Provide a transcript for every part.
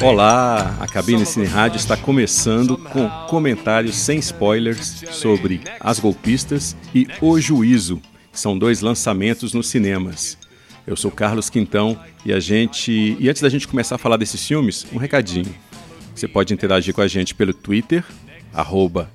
Olá, a Cabine Cine Rádio está começando com comentários sem spoilers sobre As Golpistas e O Juízo, que são dois lançamentos nos cinemas. Eu sou Carlos Quintão e antes da gente começar a falar desses filmes, um recadinho. Você pode interagir com a gente pelo Twitter,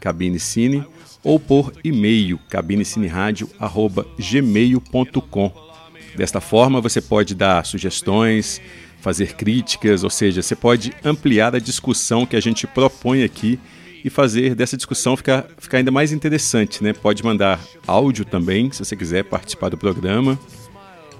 @cabinecine, ou por e-mail, cabinecinerádio@gmail.com. Desta forma, você pode dar sugestões, fazer críticas, ou seja, você pode ampliar a discussão que a gente propõe aqui e fazer dessa discussão ficar ainda mais interessante, né? Pode mandar áudio também, se você quiser participar do programa.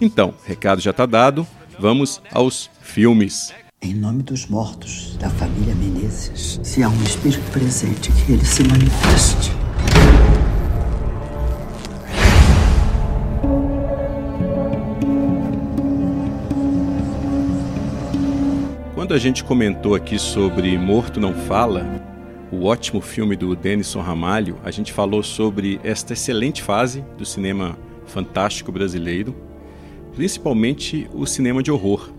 Então, recado já está dado, vamos aos filmes. Em nome dos mortos da família Menezes, se há um espírito presente, que ele se manifeste. Quando a gente comentou aqui sobre Morto Não Fala, o ótimo filme do Denison Ramalho, a gente falou sobre esta excelente fase do cinema fantástico brasileiro, principalmente o cinema de horror.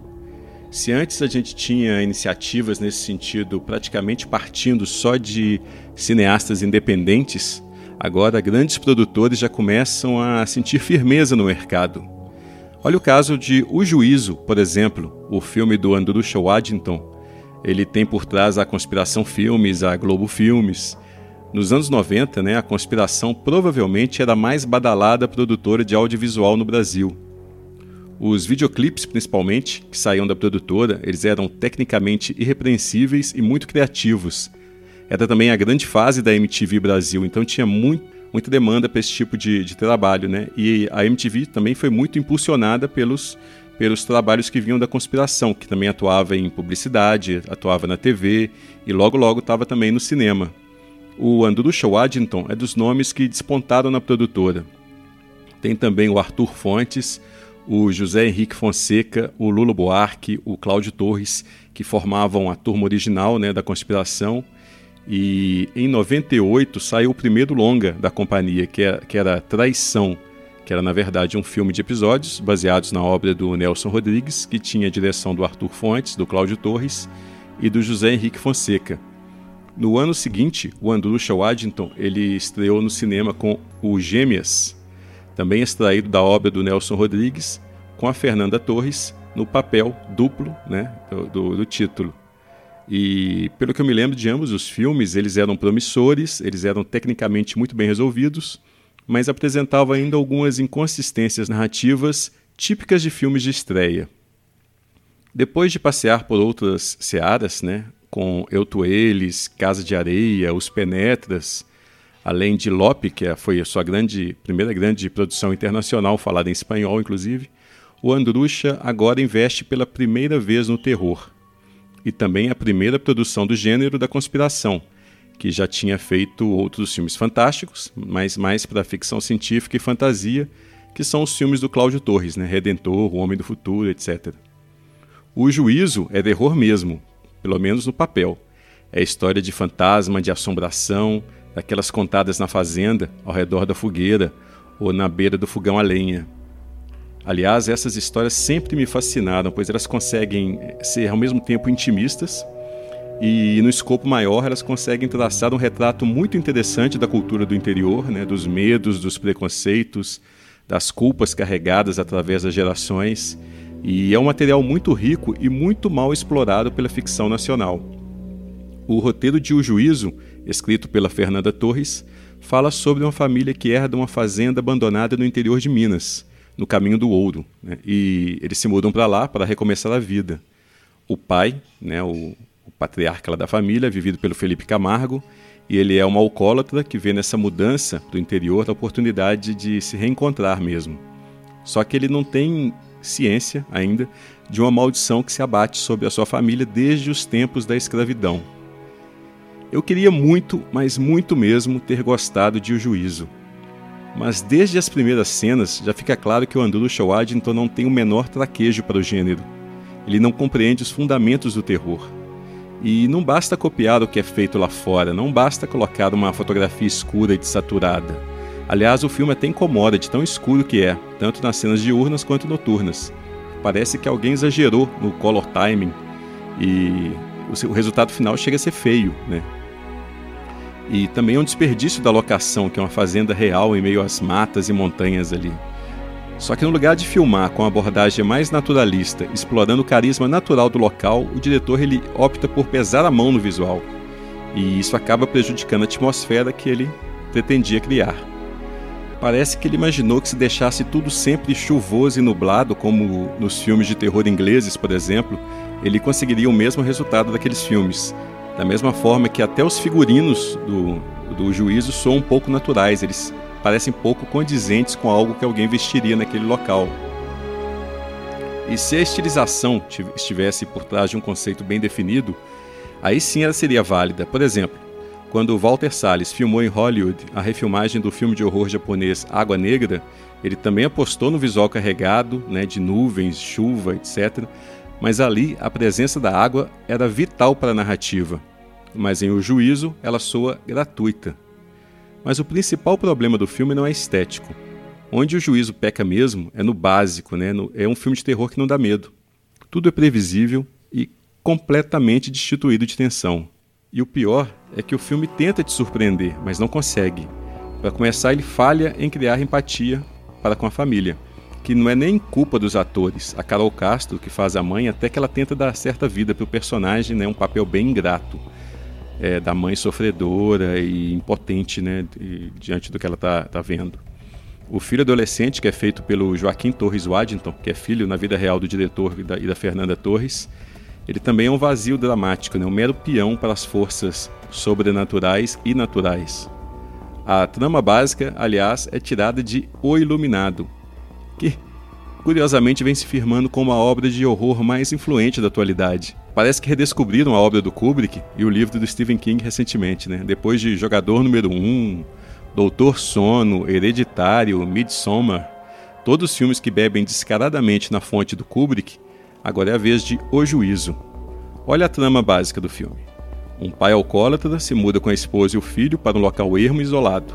Se antes a gente tinha iniciativas nesse sentido praticamente partindo só de cineastas independentes, agora grandes produtores já começam a sentir firmeza no mercado. Olha o caso de O Juízo, por exemplo, o filme do Andrucha Waddington. Ele tem por trás a Conspiração Filmes, a Globo Filmes. Nos anos 90, a Conspiração provavelmente era a mais badalada produtora de audiovisual no Brasil. Os videoclipes, principalmente, que saíam da produtora, eles eram tecnicamente irrepreensíveis e muito criativos. Era também a grande fase da MTV Brasil, então tinha muita demanda para esse tipo de trabalho, né? E a MTV também foi muito impulsionada pelos trabalhos que vinham da Conspiração, que também atuava em publicidade, atuava na TV e logo estava também no cinema. O Andrucha Waddington é dos nomes que despontaram na produtora. Tem também o Arthur Fontes, o José Henrique Fonseca, o Lula Buarque, o Cláudio Torres, que formavam a turma original, da Conspiração. E em 98 saiu o primeiro longa da companhia, que era Traição, que era, na verdade, um filme de episódios baseados na obra do Nelson Rodrigues, que tinha a direção do Arthur Fontes, do Cláudio Torres e do José Henrique Fonseca. No ano seguinte, o Andrucha Waddington ele estreou no cinema com o Gêmeas, também extraído da obra do Nelson Rodrigues, com a Fernanda Torres no papel duplo do título. E, pelo que eu me lembro de ambos os filmes, eles eram promissores, eles eram tecnicamente muito bem resolvidos, mas apresentavam ainda algumas inconsistências narrativas típicas de filmes de estreia. Depois de passear por outras searas, com Eu, Tu, Eles, Casa de Areia, Os Penetras, além de Lope, que foi a sua primeira grande produção internacional, falada em espanhol, inclusive, o Andrucha agora investe pela primeira vez no terror. E também a primeira produção do gênero da Conspiração, que já tinha feito outros filmes fantásticos, mas mais para ficção científica e fantasia, que são os filmes do Cláudio Torres, Redentor, O Homem do Futuro, etc. O Juízo é terror mesmo, pelo menos no papel. É história de fantasma, de assombração, daquelas contadas na fazenda, ao redor da fogueira ou na beira do fogão a lenha. Aliás, essas histórias sempre me fascinaram, pois elas conseguem ser ao mesmo tempo intimistas e, no escopo maior, elas conseguem traçar um retrato muito interessante da cultura do interior, dos medos, dos preconceitos, das culpas carregadas através das gerações. E é um material muito rico e muito mal explorado pela ficção nacional. O roteiro de O Juízo, escrito pela Fernanda Torres, fala sobre uma família que herda uma fazenda abandonada no interior de Minas, no Caminho do Ouro, e eles se mudam para lá para recomeçar a vida. O pai, o patriarca da família, vivido pelo Felipe Camargo, e ele é um alcoólatra que vê nessa mudança do interior a oportunidade de se reencontrar mesmo. Só que ele não tem ciência ainda de uma maldição que se abate sobre a sua família desde os tempos da escravidão. Eu queria muito, mas muito mesmo, ter gostado de O Juízo. Mas desde as primeiras cenas, já fica claro que o Andrucha Waddington não tem o menor traquejo para o gênero. Ele não compreende os fundamentos do terror. E não basta copiar o que é feito lá fora, não basta colocar uma fotografia escura e desaturada. Aliás, o filme até incomoda de tão escuro que é, tanto nas cenas diurnas quanto noturnas. parece que alguém exagerou no color timing e o resultado final chega a ser feio, né? E também é um desperdício da locação, que é uma fazenda real em meio às matas e montanhas ali. Só que no lugar de filmar com uma abordagem mais naturalista, explorando o carisma natural do local, o diretor ele opta por pesar a mão no visual. E isso acaba prejudicando a atmosfera que ele pretendia criar. Parece que ele imaginou que se deixasse tudo sempre chuvoso e nublado, como nos filmes de terror ingleses, por exemplo, ele conseguiria o mesmo resultado daqueles filmes. Da mesma forma que até os figurinos do Juízo são um pouco naturais, eles parecem pouco condizentes com algo que alguém vestiria naquele local. E se a estilização estivesse por trás de um conceito bem definido, aí sim ela seria válida. Por exemplo, quando Walter Salles filmou em Hollywood a refilmagem do filme de horror japonês Água Negra, ele também apostou no visual carregado, né, de nuvens, chuva, etc., mas ali a presença da água era vital para a narrativa, mas em O Juízo ela soa gratuita. Mas o principal problema do filme não é estético. Onde O Juízo peca mesmo é no básico, né? É um filme de terror que não dá medo. Tudo é previsível e completamente destituído de tensão. E o pior é que o filme tenta te surpreender, mas não consegue. Para começar, ele falha em criar empatia para com a família, que não é nem culpa dos atores. A Carol Castro, que faz a mãe, até que ela tenta dar certa vida para o personagem, né? Um papel bem ingrato, da mãe sofredora e impotente, né? Diante do que ela tá vendo. O filho adolescente, que é feito pelo Joaquim Torres Waddington, que é filho na vida real do diretor e da Fernanda Torres, ele também é um vazio dramático, né? Um mero peão para as forças sobrenaturais e naturais. A trama básica, aliás, é tirada de O Iluminado, que, curiosamente, vem se firmando como a obra de horror mais influente da atualidade. Parece que redescobriram a obra do Kubrick e o livro do Stephen King recentemente, né? Depois de Jogador Número 1, Doutor Sono, Hereditário, Midsommar, todos os filmes que bebem descaradamente na fonte do Kubrick, agora é a vez de O Juízo. Olha a trama básica do filme. Um pai alcoólatra se muda com a esposa e o filho para um local ermo e isolado.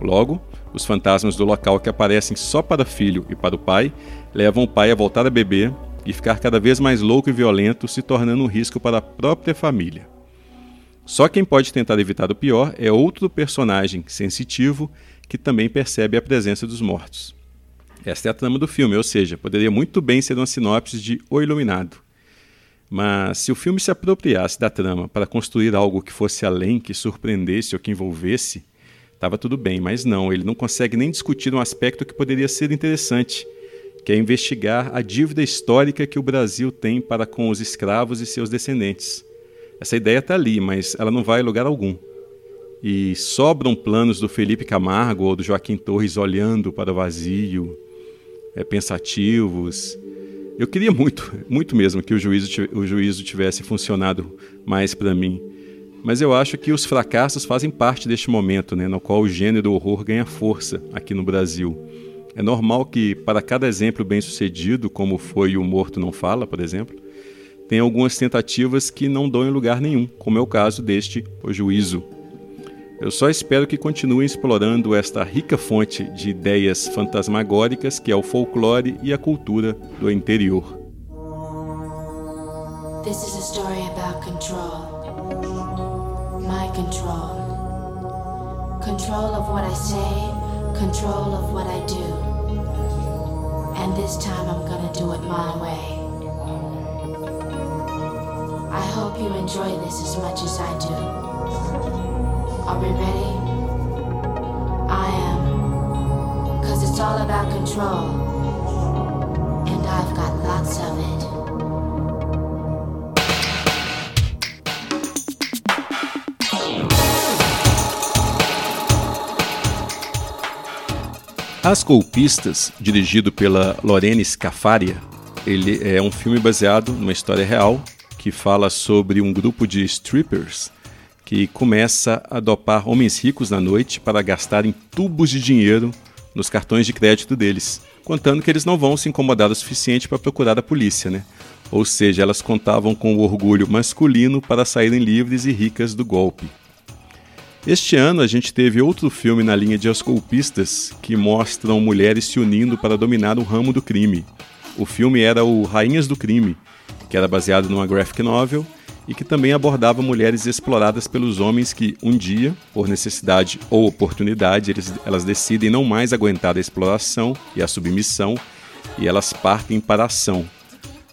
Logo, os fantasmas do local, que aparecem só para filho e para o pai, levam o pai a voltar a beber e ficar cada vez mais louco e violento, se tornando um risco para a própria família. Só quem pode tentar evitar o pior é outro personagem sensitivo que também percebe a presença dos mortos. Esta é a trama do filme, ou seja, poderia muito bem ser uma sinopse de O Iluminado. Mas se o filme se apropriasse da trama para construir algo que fosse além, que surpreendesse ou que envolvesse, estava tudo bem, mas não, ele não consegue nem discutir um aspecto que poderia ser interessante, que é investigar a dívida histórica que o Brasil tem para com os escravos e seus descendentes. Essa ideia está ali, mas ela não vai a lugar algum. E sobram planos do Felipe Camargo ou do Joaquim Torres olhando para o vazio, pensativos. Eu queria muito, muito mesmo que o juízo tivesse funcionado mais para mim. Mas eu acho que os fracassos fazem parte deste momento, né, no qual o gênero horror ganha força aqui no Brasil. É normal que, para cada exemplo bem-sucedido, como foi o Morto Não Fala, por exemplo, tem algumas tentativas que não dão em lugar nenhum, como é o caso deste O Juízo. Eu só espero que continuem explorando esta rica fonte de ideias fantasmagóricas que é o folclore e a cultura do interior. This is a story about control. My control. Control of what I say, control of what I do. And this time I'm gonna do it my way. I hope you enjoy this as much as I do. Are we ready? I am. 'Cause it's all about control. And I've got lots of it. As Golpistas, dirigido pela Lorene Scafaria, ele é um filme baseado numa história real que fala sobre um grupo de strippers que começa a dopar homens ricos na noite para gastarem tubos de dinheiro nos cartões de crédito deles, contando que eles não vão se incomodar o suficiente para procurar a polícia, né? Ou seja, elas contavam com o orgulho masculino para saírem livres e ricas do golpe. Este ano a gente teve outro filme na linha de As Golpistas que mostram mulheres se unindo para dominar o ramo do crime. O filme era o Rainhas do Crime, que era baseado numa graphic novel e que também abordava mulheres exploradas pelos homens que, um dia, por necessidade ou oportunidade, elas decidem não mais aguentar a exploração e a submissão, e elas partem para a ação.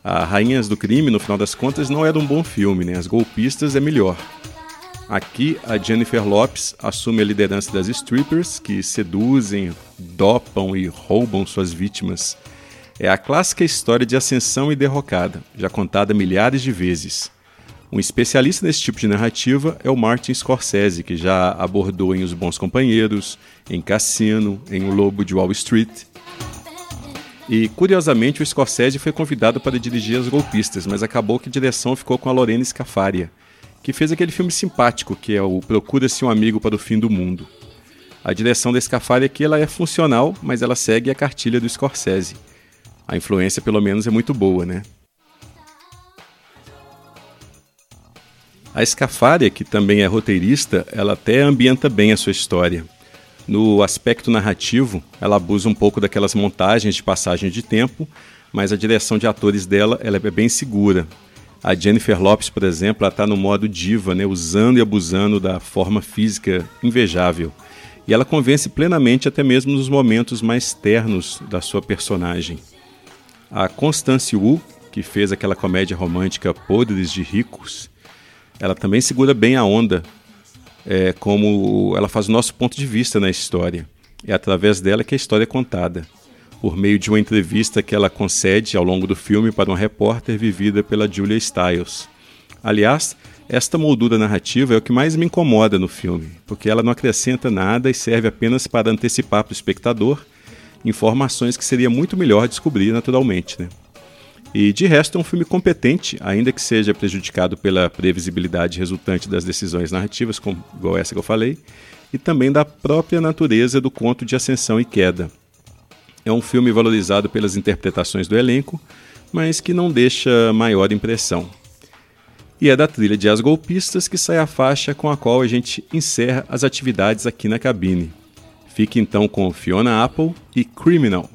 A Rainhas do Crime, no final das contas, não era um bom filme, né? As Golpistas é melhor. Aqui, a Jennifer Lopez assume a liderança das strippers, que seduzem, dopam e roubam suas vítimas. É a clássica história de ascensão e derrocada, já contada milhares de vezes. Um especialista nesse tipo de narrativa é o Martin Scorsese, que já abordou em Os Bons Companheiros, em Cassino, em O Lobo de Wall Street. E, curiosamente, o Scorsese foi convidado para dirigir As Golpistas, mas acabou que a direção ficou com a Lorene Scafaria, que fez aquele filme simpático, que é o Procura-se um Amigo para o Fim do Mundo. A direção da Scafaria aqui ela é funcional, mas ela segue a cartilha do Scorsese. A influência, pelo menos, é muito boa, né? A Scafaria, que também é roteirista, ela até ambienta bem a sua história. No aspecto narrativo, ela abusa um pouco daquelas montagens de passagem de tempo, mas a direção de atores dela ela é bem segura. A Jennifer Lopez, por exemplo, ela está no modo diva, né, usando e abusando da forma física invejável. E ela convence plenamente até mesmo nos momentos mais ternos da sua personagem. A Constance Wu, que fez aquela comédia romântica Podres de Ricos, ela também segura bem a onda, como ela faz o nosso ponto de vista na história. É através dela que a história é contada, por meio de uma entrevista que ela concede ao longo do filme para uma repórter vivida pela Julia Stiles. Aliás, esta moldura narrativa é o que mais me incomoda no filme, porque ela não acrescenta nada e serve apenas para antecipar para o espectador informações que seria muito melhor descobrir naturalmente, né? E, de resto, é um filme competente, ainda que seja prejudicado pela previsibilidade resultante das decisões narrativas, como, igual essa que eu falei, e também da própria natureza do conto de ascensão e queda. É um filme valorizado pelas interpretações do elenco, mas que não deixa maior impressão. E é da trilha de As Golpistas que sai a faixa com a qual a gente encerra as atividades aqui na cabine. Fique então com Fiona Apple e Criminal.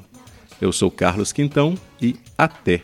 Eu sou Carlos Quintão e até!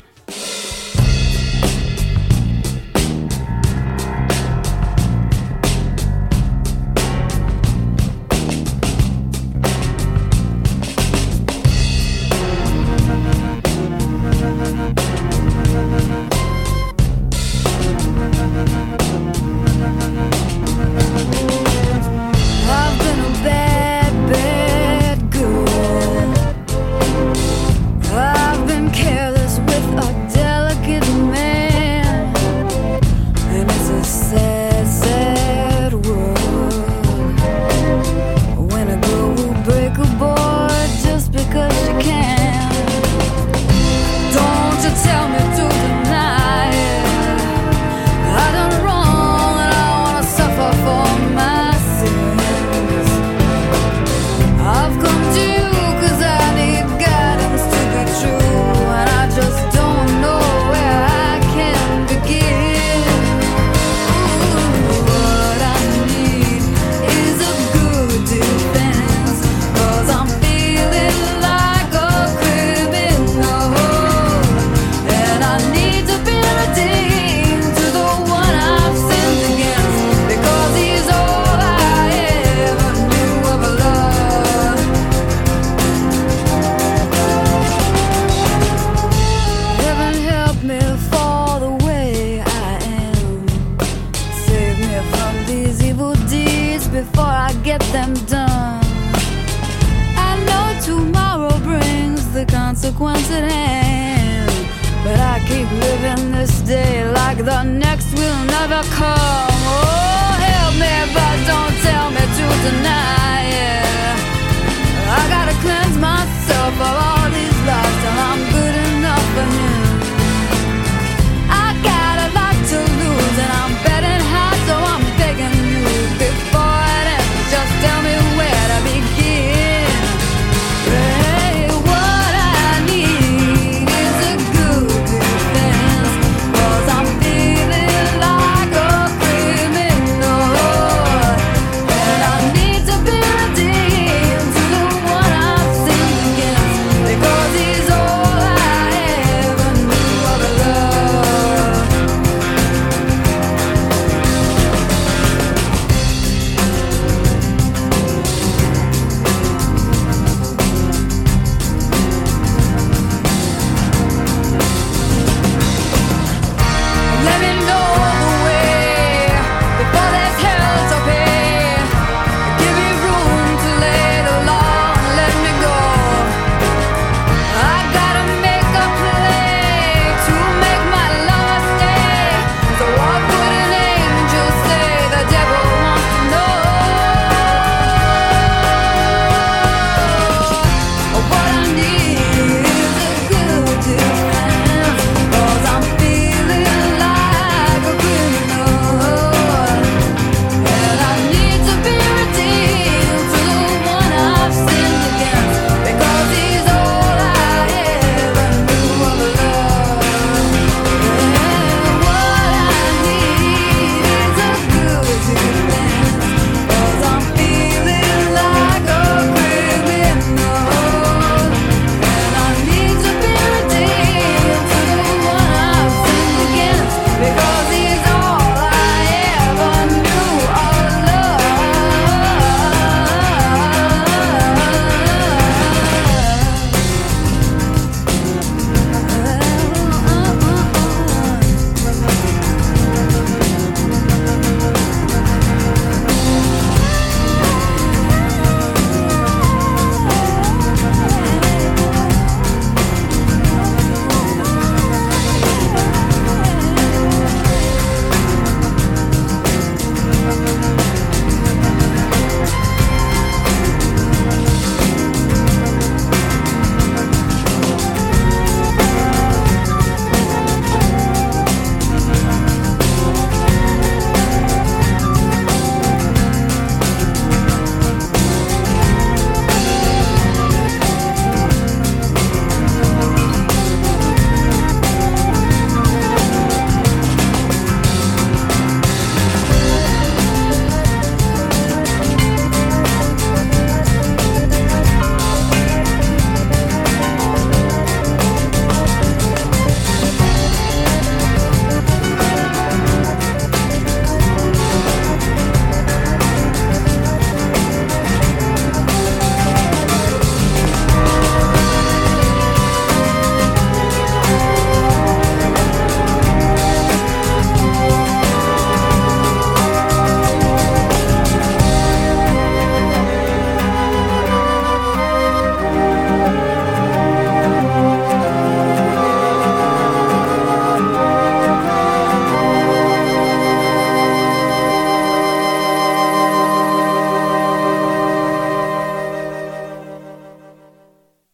But I keep living this day like the next will never come.